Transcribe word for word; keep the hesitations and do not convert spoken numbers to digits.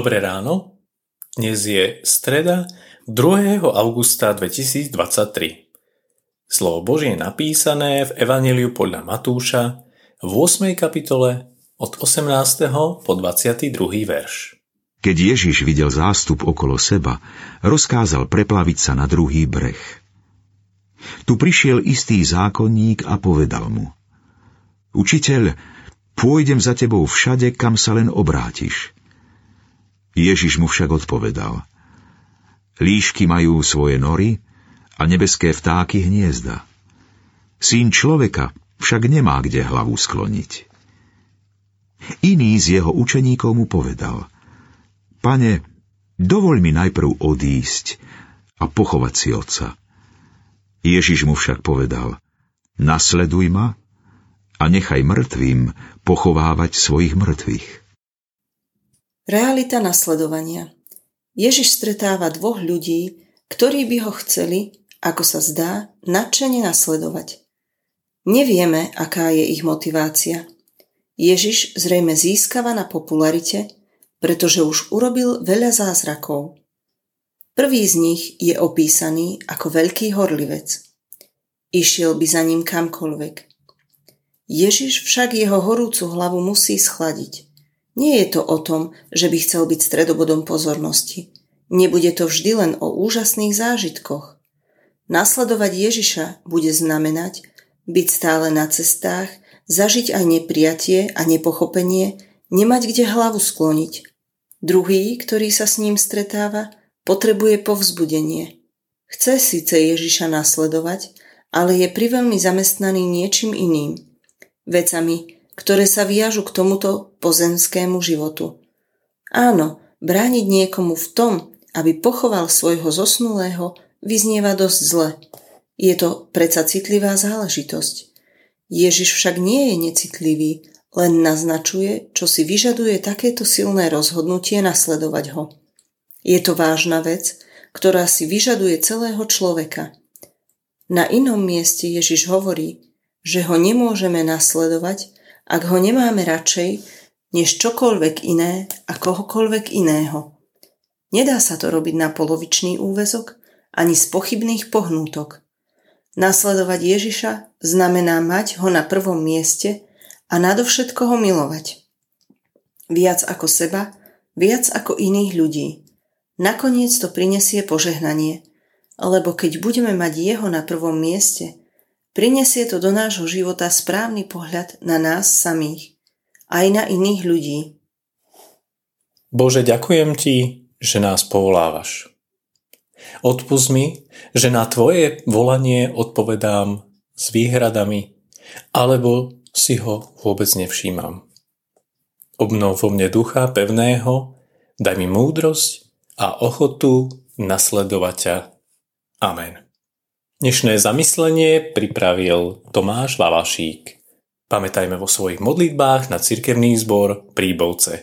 Dobré ráno, dnes je streda druhého augusta dvetisícdvadsaťtri. Slovo Božie je napísané v Evanjeliu podľa Matúša v ôsmej kapitole od osemnásteho po dvadsiaty druhý verš. Keď Ježiš videl zástup okolo seba, rozkázal preplaviť sa na druhý breh. Tu prišiel istý zákonník a povedal mu: Učiteľ, pôjdem za tebou všade, kam sa len obrátiš. Ježiš mu však odpovedal: Líšky majú svoje nory a nebeské vtáky hniezda. Syn človeka však nemá kde hlavu skloniť. Iný z jeho učeníkov mu povedal: Pane, dovoľ mi najprv odísť a pochovať si otca. Ježiš mu však povedal: Nasleduj ma a nechaj mŕtvým pochovávať svojich mŕtvych. Realita nasledovania. Ježiš stretáva dvoch ľudí, ktorí by ho chceli, ako sa zdá, nadšene nasledovať. Nevieme, aká je ich motivácia. Ježiš zrejme získava na popularite, pretože už urobil veľa zázrakov. Prvý z nich je opísaný ako veľký horlivec. Išiel by za ním kamkoľvek. Ježiš však jeho horúcu hlavu musí schladiť. Nie je to o tom, že by chcel byť stredobodom pozornosti. Nebude to vždy len o úžasných zážitkoch. Nasledovať Ježiša bude znamenať byť stále na cestách, zažiť aj neprijatie a nepochopenie, nemať kde hlavu skloniť. Druhý, ktorý sa s ním stretáva, potrebuje povzbudenie. Chce síce Ježiša nasledovať, ale je priveľmi zamestnaný niečím iným. Vecami, ktoré sa viažu k tomuto pozemskému životu. Áno, brániť niekomu v tom, aby pochoval svojho zosnulého, vyznieva dosť zle. Je to predsa citlivá záležitosť. Ježiš však nie je necitlivý, len naznačuje, čo si vyžaduje takéto silné rozhodnutie nasledovať ho. Je to vážna vec, ktorá si vyžaduje celého človeka. Na inom mieste Ježiš hovorí, že ho nemôžeme nasledovať, ak ho nemáme radšej, než čokoľvek iné a kohokoľvek iného. Nedá sa to robiť na polovičný úväzok ani z pochybných pohnútok. Nasledovať Ježiša znamená mať ho na prvom mieste a nadovšetko ho milovať. Viac ako seba, viac ako iných ľudí. Nakoniec to prinesie požehnanie, lebo keď budeme mať jeho na prvom mieste, prinesie to do nášho života správny pohľad na nás samých, aj na iných ľudí. Bože, ďakujem Ti, že nás povolávaš. Odpusť mi, že na Tvoje volanie odpovedám s výhradami, alebo si ho vôbec nevšímam. Obnov vo mne ducha pevného, daj mi múdrosť a ochotu nasledovať ťa. Amen. Dnešné zamyslenie pripravil Tomáš Valašík. Pamätajme vo svojich modlitbách na cirkevný zbor Príbovce.